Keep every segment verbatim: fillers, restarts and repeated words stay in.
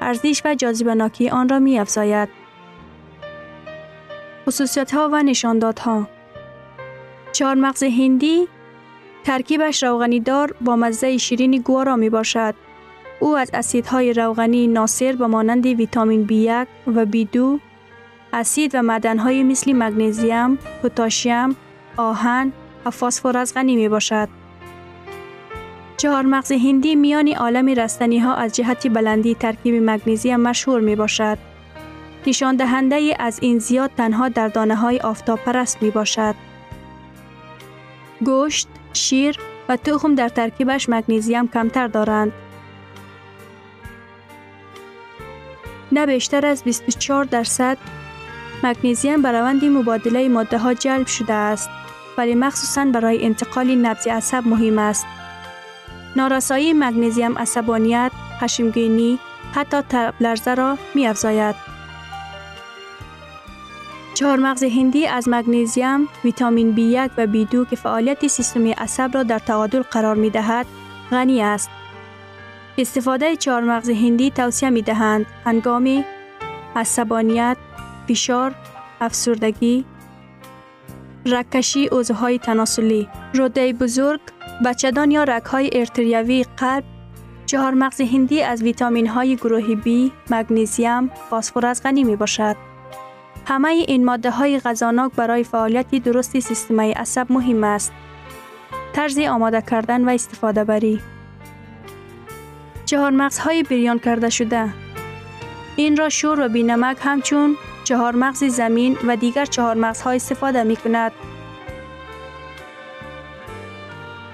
ارزش و جاذبه‌ناکی آن را می‌افزاید. خصوصیت‌ها و نشاندادها. چهار مغز هندی ترکیبش روغنی‌دار با مزه شیرین گوارا می‌باشد. او از اسیدهای روغنی ناصر به مانند ویتامین بی یک و بی دو، اسید و معدن‌های مثل مگنزیم، پتاسیم، آهن و فسفر از غنی می‌باشد. چهار مغز هندی میان عالم رستنی ها از جهت بلندی ترکیب مگنیزیم مشهور می باشد. نشان دهنده از این زیاد تنها در دانه های آفتاب پرست می باشد. گوشت، شیر و تخم در ترکیبش مگنیزیم کمتر دارند. نه بیشتر از بیست و چهار درصد مگنیزیم به روند مبادله ماده ها جلب شده است، ولی مخصوصاً برای انتقال نبض عصب مهم است. نارسایی مگنیزیم عصبانیت، خشمگینی حتی طب لرزه را می افزاید. چهارمغز هندی از مگنیزیم، ویتامین بی یک و بی دو که فعالیت سیستم عصب را در تعادل قرار می دهد، غنی است. استفاده چهارمغز هندی توصیه می دهند هنگام عصبانیت، فشار، افسردگی، رگکشی، عضوهای تناسلی، روده بزرگ، بچه‌دان یا رگ‌های ارتریوی قلب. چهارمغز هندی از ویتامین‌های گروه بی، مگنیزیم، فسفرس غنی میباشد. همه این ماده‌های غذاناک برای فعالیت درست سیستم عصب مهم است. طرز آماده کردن و استفاده بری. چهارمغزهای بریان کرده شده. این را شور و بینمک همچون چهارمغز زمین و دیگر چهارمغزها استفاده می کند.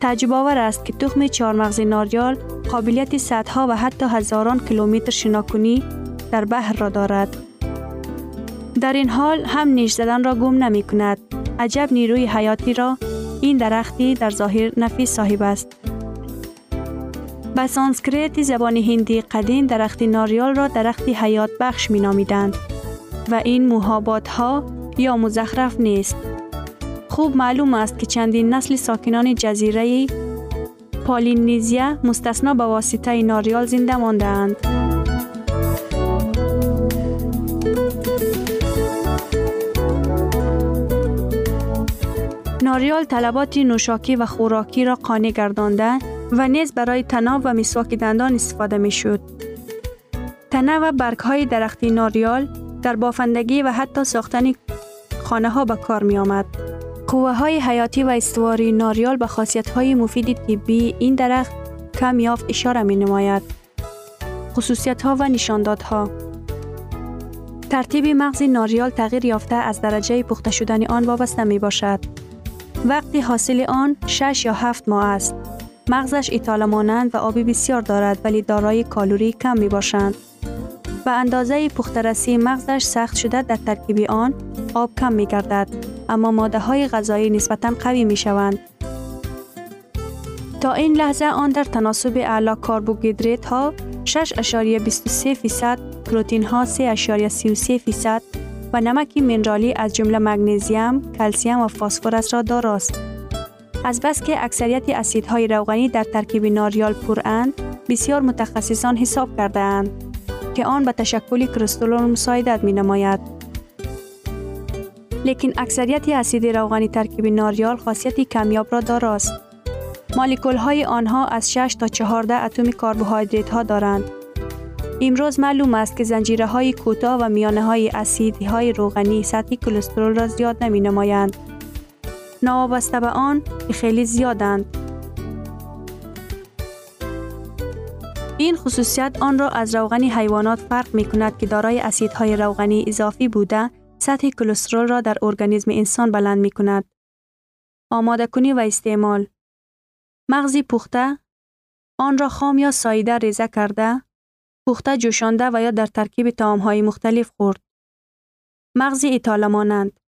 تعجب‌آور است که تخم چهارمغز ناریال قابلیت صدها و حتی هزاران کیلومتر شناکنی در بحر را دارد. در این حال هم نیش زدن را گم نمی‌کند. عجب نیروی حیاتی را این درختی در ظاهر نفیس صاحب است. به سانسکریت زبان هندی قدیم درخت ناریال را درخت حیات بخش می نامیدند و این موهابات ها یا مزخرف نیست. خوب معلوم است که چندین نسل ساکنان جزیره پالینیزیا مستثنا به واسطه ناریال زنده مانده اند. ناریال طلبات نوشاکی و خوراکی را قانع گردانده و نیز برای تناب و مسواک دندان استفاده می شد. تنه و برگ های درخت ناریال در بافندگی و حتی ساختن خانه ها به کار می آمد. قوه های حیاتی و استواری ناریال به خاصیت های مفید طبی این درخت کمیافت اشاره می نماید. خصوصیت ها و نشانداد ها. ترتیب مغز ناریال تغییر یافته از درجه پخته شدن آن وابسته می باشد. وقتی حاصل آن شش یا هفت ماه است. مغزش ایطاله مانند و آبی بسیار دارد ولی دارای کالری کم می باشند. به اندازه پخته‌رسی مغزش سخت شده در ترکیب آن آب کم می گردد اما ماده های غذایی نسبتاً قوی می شوند. تا این لحظه آن در تناسب اعلی کربوهیدرات ها شش اعشاریه بیست و سه فیصد، پروتئین ها سه اعشاریه سی و سه فیصد و نمک منرالی از جمله مگنیزیم، کلسیم و فسفرس را داراست. از بس که اکثریت اسیدهای روغنی در ترکیب ناریال پراند، بسیار متخصصان حساب کرده اند که آن به تشکل کرستولون مساعدت می نماید. لیکن اکثریت اسید روغنی ترکیب ناریال خاصیت کمیاب را داراست. مولکول های آنها از شش تا چهارده اتم کربوهیدرات ها دارند. امروز معلوم است که زنجیره های کوتاه و میانه های اسیدهای روغنی سطح کلسترول را زیاد نمی نمایند. نوابسته به آن خیلی زیادند. این خصوصیت آن را از روغن حیوانات فرق می کند که دارای اسیدهای روغنی اضافی بوده سطح کلسترول را در ارگانیسم انسان بلند می کند. آماده کنی و استعمال مغز پخته آن را خام یا سایده ریزه کرده، پخته جوشانده و یا در ترکیب طعام‌های مختلف خورد. مغز ایطاله مانند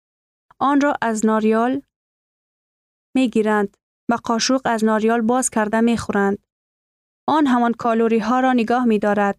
آن را از ناریال می گیرند و قاشق از ناریال باز کرده می خورند. آن همان کالوری ها را نگاه می دارد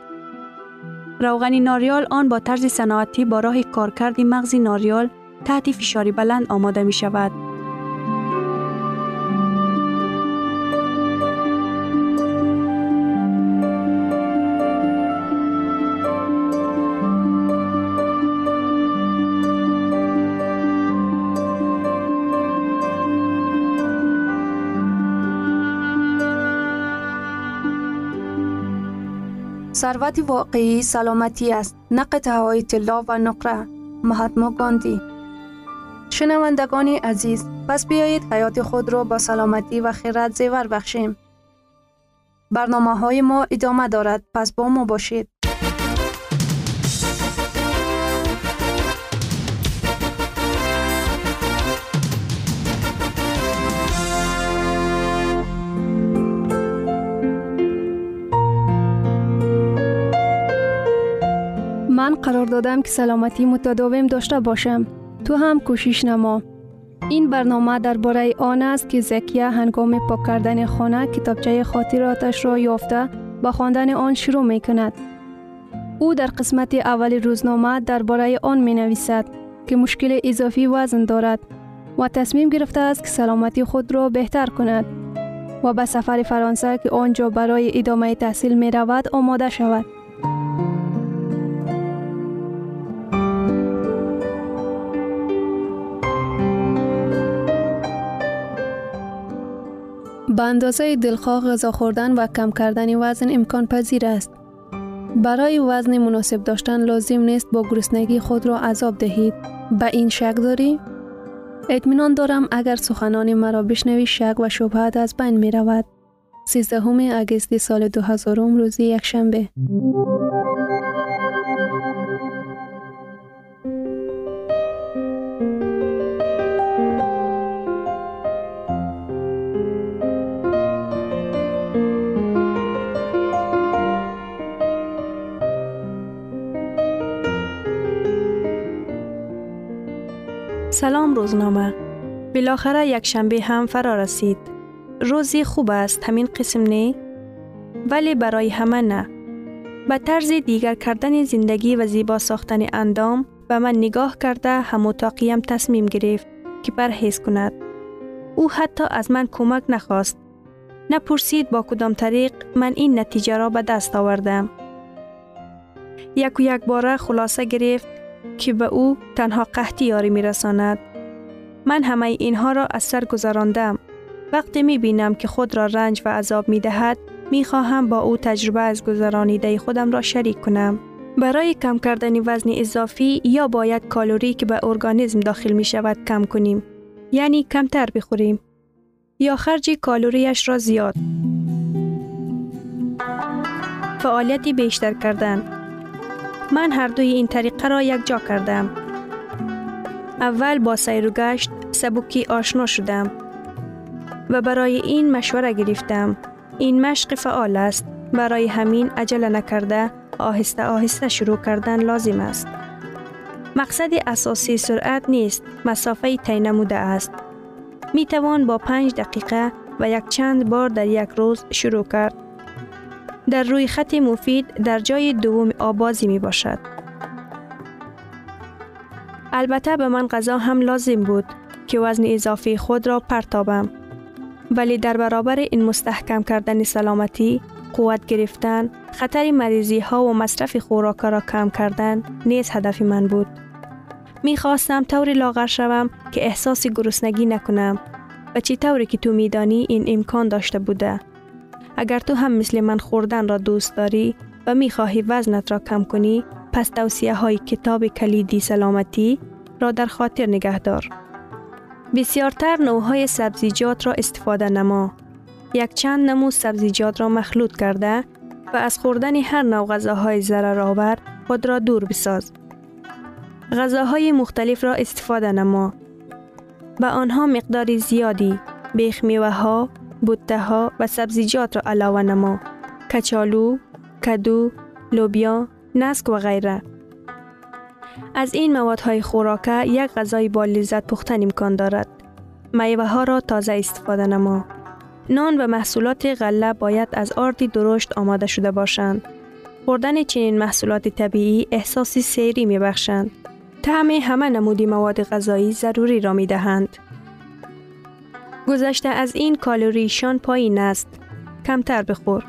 روغن ناریال آن با طرز صنعتی با راه کارکرد مغز ناریال تحت فشار بلند آماده می شود. ثروت واقعی سلامتی است، نه قطعه‌های طلا و نقره. مهاتما گاندی. شنوندگان عزیز، پس بیایید حیات خود را با سلامتی و خیرات زیور بخشیم. برنامه های ما ادامه دارد، پس با ما باشید. من قرار دادم که سلامتی متداوم داشته باشم. تو هم کوشش نما. این برنامه درباره آن است که زکیه هنگام پاک کردن خانه کتابچه خاطراتش را یافته به خواندن آن شروع می کند. او در قسمت اول روزنامه درباره آن می نویسد که مشکل اضافی وزن دارد و تصمیم گرفته است که سلامتی خود را بهتر کند و به سفر فرانسه که آنجا برای ادامه تحصیل می رود آماده شود. به اندازه دلخواه غذا خوردن و کم کردن وزن امکان پذیر است. برای وزن مناسب داشتن لازم نیست با گرسنگی خود را عذاب دهید. به این شک داری؟ اطمینان دارم اگر سخنان مرا بشنوی شک و شبهت از بین می رود. سیزدهم آگوست سال دو هزار روز یکشنبه. سلام روزنامه. بالاخره یک شنبه هم فرا رسید. روزی خوب است، همین قسم نه؟ ولی برای همه نه. به طرز دیگر کردن زندگی و زیبا ساختن اندام به من نگاه کرده هم اتاقیم تصمیم گرفت که پرهیز کند. او حتی از من کمک نخواست. نپرسید با کدام طریق من این نتیجه را به دست آوردم. یک و یک باره خلاصه گرفت که به او تنها قحطی یاری می رساند. من همه اینها را از سر گذراندم. وقتی می بینم که خود را رنج و عذاب می دهد، می خواهم با او تجربه از گذرانیده خودم را شریک کنم. برای کم کردن وزن اضافی یا باید کالری که به ارگانیسم داخل می شود کم کنیم، یعنی کمتر بخوریم، یا خرج کالریش را زیاد. فعالیتی بیشتر کردن. من هر دوی این طریقه را یک جا کردم. اول با سیر و گشت سبکی آشنا شدم و برای این مشوره گرفتم. این مشق فعال است. برای همین عجله نکرده آهسته آهسته شروع کردن لازم است. مقصد اساسی سرعت نیست، مسافه طی نموده است. می توان با پنج دقیقه و یک چند بار در یک روز شروع کرد. در روی خط مفید در جای دوم آبازی می باشد. البته به من غذا هم لازم بود که وزن اضافی خود را پرتابم. ولی در برابر این مستحکم کردن سلامتی، قوت گرفتن، خطر مریضی ها و مصرف خوراک را کم کردن نیز هدف من بود. می خواستم طوری لاغر شوم که احساس گرسنگی نکنم و چطوری که تو می دانی این امکان داشته بوده. اگر تو هم مثل من خوردن را دوست داری و میخواهی وزنت را کم کنی، پس توصیه های کتاب کلیدی سلامتی را در خاطر نگه دار. بسیارتر نوعهای سبزیجات را استفاده نما. یک چند نمو سبزیجات را مخلوط کرده و از خوردن هر نوع غذاهای ضررآور خود را دور بساز. غذاهای مختلف را استفاده نما. به آنها مقدار زیادی بیخ میوه ها، بوته ها و سبزیجات را علاوه نما. کچالو، کدو، لوبیا، نسک و غیره. از این موادهای خوراکه یک غذای با لذت پختن امکان دارد. میوه ها را تازه استفاده نما. نان و محصولات غله باید از آردی درشت آماده شده باشند. خوردن چنین محصولات طبیعی احساسی سیری می بخشند. طعم همه نمودی مواد غذایی ضروری را می دهند. گذشته از این کالریشان پایین است. کمتر بخور.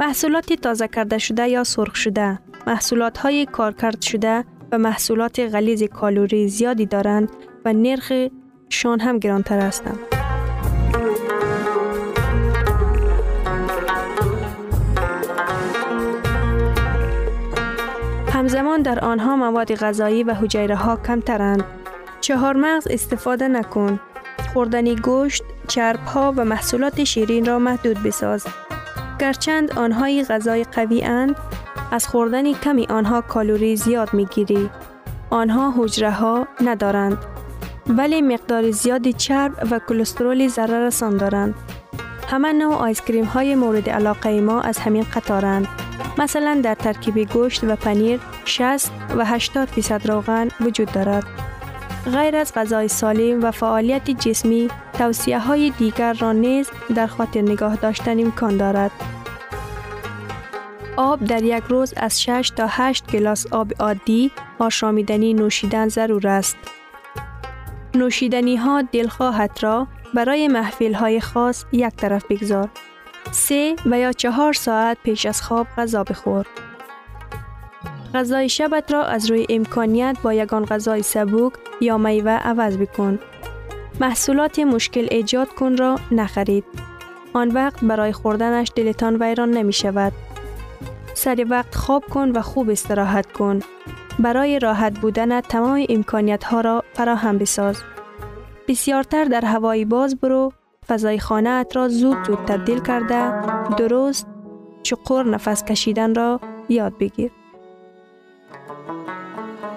محصولات تازه کرده شده یا سرخ شده، محصولات های کارکرد شده و محصولات غلیظ کالری زیادی دارند و نرخشان هم گرانتر هستند. همزمان در آنها مواد غذایی و حجیره ها کمترند. چهارمغز استفاده نکن. خوردن گوشت، چرب ها و محصولات شیرین را محدود بساز. گرچند آنهای غذای قوی اند، از خوردن کمی آنها کالری زیاد میگیری. آنها حجره ها ندارند، ولی مقدار زیادی چرب و کلسترول ضررسان دارند. همه نوع آیسکریم های مورد علاقه ما از همین قطارند. مثلا در ترکیب گوشت و پنیر شصت و هشتاد درصد روغن وجود دارد. غیر از غذای سالم و فعالیت جسمی، توصیه های دیگر را نیز در خاطر نگاه داشتن امکان دارد. آب در یک روز از شش تا هشت گلاس آب عادی آشامیدنی نوشیدن ضرور است. نوشیدنی ها دلخواهت را برای محفل های خاص یک طرف بگذار. سه و یا چهار ساعت پیش از خواب غذا بخور. غذای شبت را از روی امکانیت با یگان غذای سبوک یا میوه عوض بکن. محصولات مشکل ایجاد کن را نخرید. آن وقت برای خوردنش دلتان ویران نمی شود. سر وقت خواب کن و خوب استراحت کن. برای راحت بودن تمام امکانیت ها را فراهم بساز. بسیارتر در هوای باز برو. فضای خانه ات را زود زود تبدیل کرده درست چقور نفس کشیدن را یاد بگیر.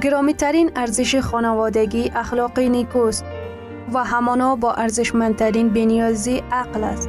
گرامی‌ترین ارزش خانوادگی اخلاق نیکوست و همانا با ارزشمندترین بنیازی عقل است.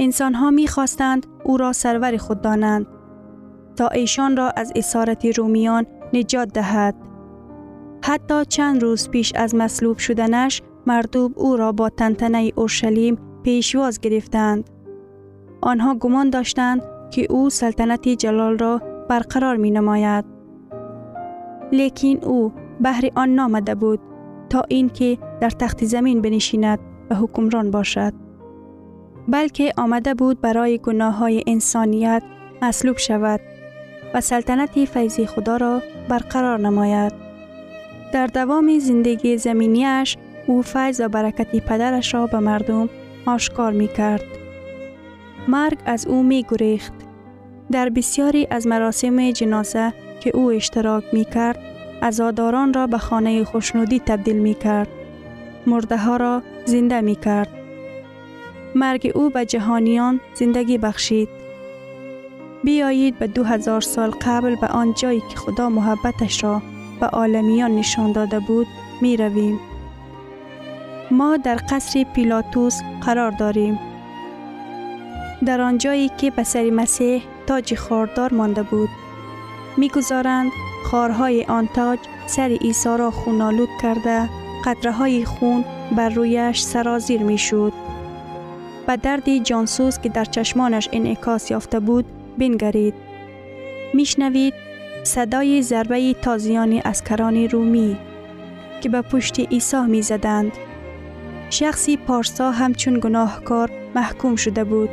انسان‌ها می‌خواستند او را سرور خود دانند، تا ایشان را از اسارت رومیان نجات دهد. حتی چند روز پیش از مصلوب شدنش، مردم او را با تنتنه اورشلیم پیشواز گرفتند. آنها گمان داشتند که او سلطنت جلال را برقرار می نماید. لیکن او بهر آن نامده بود تا اینکه در تخت زمین بنشیند و حکمران باشد، بلکه آمده بود برای گناههای انسانیت مصلوب شود و سلطنت فیض خدا را برقرار نماید. در دوام زندگی زمینیش او فیض و برکت پدرش را به مردم آشکار می کرد. مرگ از او می گریخت. در بسیاری از مراسم جنازه که او اشتراک می کرد، عزاداران را به خانه خوشنودی تبدیل می کرد. مرده ها را زنده می کرد. مرگ او به جهانیان زندگی بخشید. بیایید به دو هزار سال قبل به آن جایی که خدا محبتش را به عالمیان نشان داده بود می رویم. ما در قصر پیلاتوس قرار داریم. در آن جایی که به سر مسیح تاج خاردار مانده بود، میگذارند خارهای آن تاج سر عیسی را خونالود کرده، قطره‌های خون بر رویش سرازیر میشد. به درد جانسوز که در چشمانش انعکاس یافته بود بنگرید. میشنوید صدای ضربه تازیان عسکران رومی که به پشت عیسی میزدند. شخصی پارسا همچون گناهکار محکوم شده بود.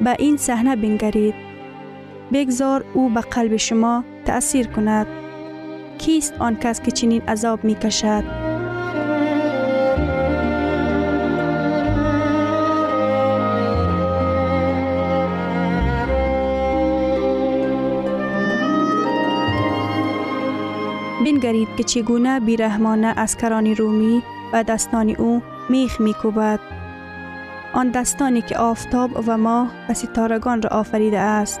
به این صحنه بنگرید. بگذار او به قلب شما تأثیر کند. کیست آن کس که چنین عذاب می کشد؟ بنگرید که چگونه بیرحمانه عسکران رومی و دستان او میخ میکوبد. آن دستانی که آفتاب و ماه و ستارگان را آفریده است.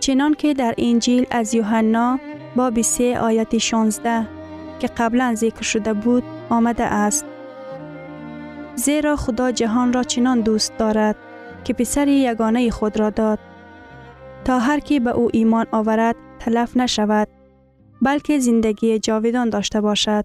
چنان که در انجیل از یوحنا باب سه آیه شانزده که قبلا ذکر شده بود آمده است. زیرا خدا جهان را چنان دوست دارد که پسر یگانه خود را داد تا هر کی به او ایمان آورد تلف نشود، بلکه زندگی جاودان داشته باشد.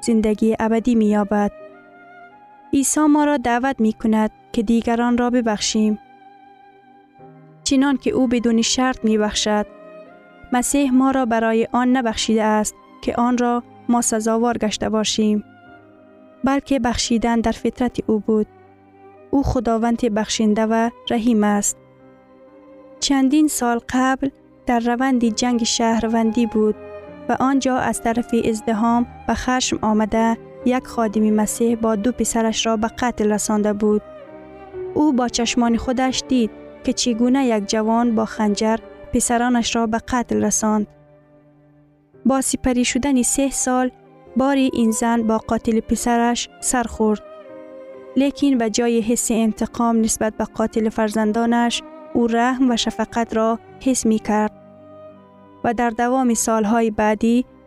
زندگی ابدی می‌یابد. عیسی ما را دعوت می‌کند که دیگران را ببخشیم، چنان که او بدون شرط می بخشد. مسیح ما را برای آن نبخشیده است که آن را ما سزاوار گشته باشیم، بلکه بخشیدن در فطرت او بود. او خداوند بخشنده و رحیم است. چندین سال قبل در روند جنگ شهروندی بود و آنجا از طرف ازدحام به خشم آمده یک خادم مسیح با دو پسرش را به قتل رسانده بود. او با چشمان خودش دید که چگونه یک جوان با خنجر پسرانش را به قتل رساند. با سپری شدن سه سال باری این زن با قاتل پسرش سر خورد. لیکن به جای حس انتقام نسبت به قاتل فرزندانش، او رحم و شفقت را حس می کرد. و در دوام سالهای بعدی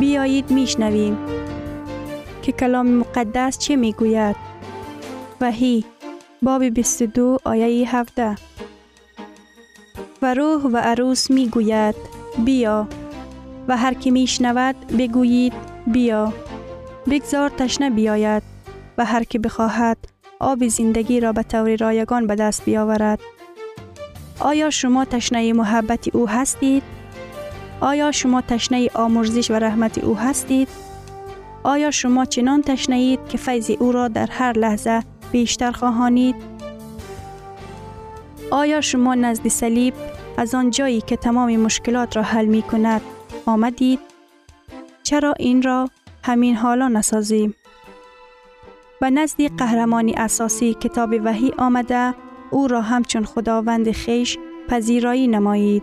بیایید میشنویم که کلام مقدس چه میگوید. وحی باب بیست و دو آیه هفده. و روح و عروس میگوید بیا، و هر کی میشنود بگویید بیا. بگذار تشنه بیاید و هر کی بخواهد آب زندگی را به طور رایگان به دست بیاورد. آیا شما تشنه محبت او هستید؟ آیا شما تشنه آمرزش و رحمت او هستید؟ آیا شما چنان تشنه اید که فیض او را در هر لحظه بیشتر خواهانید؟ آیا شما نزد صلیب، از آن جایی که تمام مشکلات را حل می کند، آمدید؟ چرا این را همین حالا نسازیم؟ به نزد قهرمان اساسی کتاب وحی آمده، او را همچون خداوند خویش پذیرایی نمایید.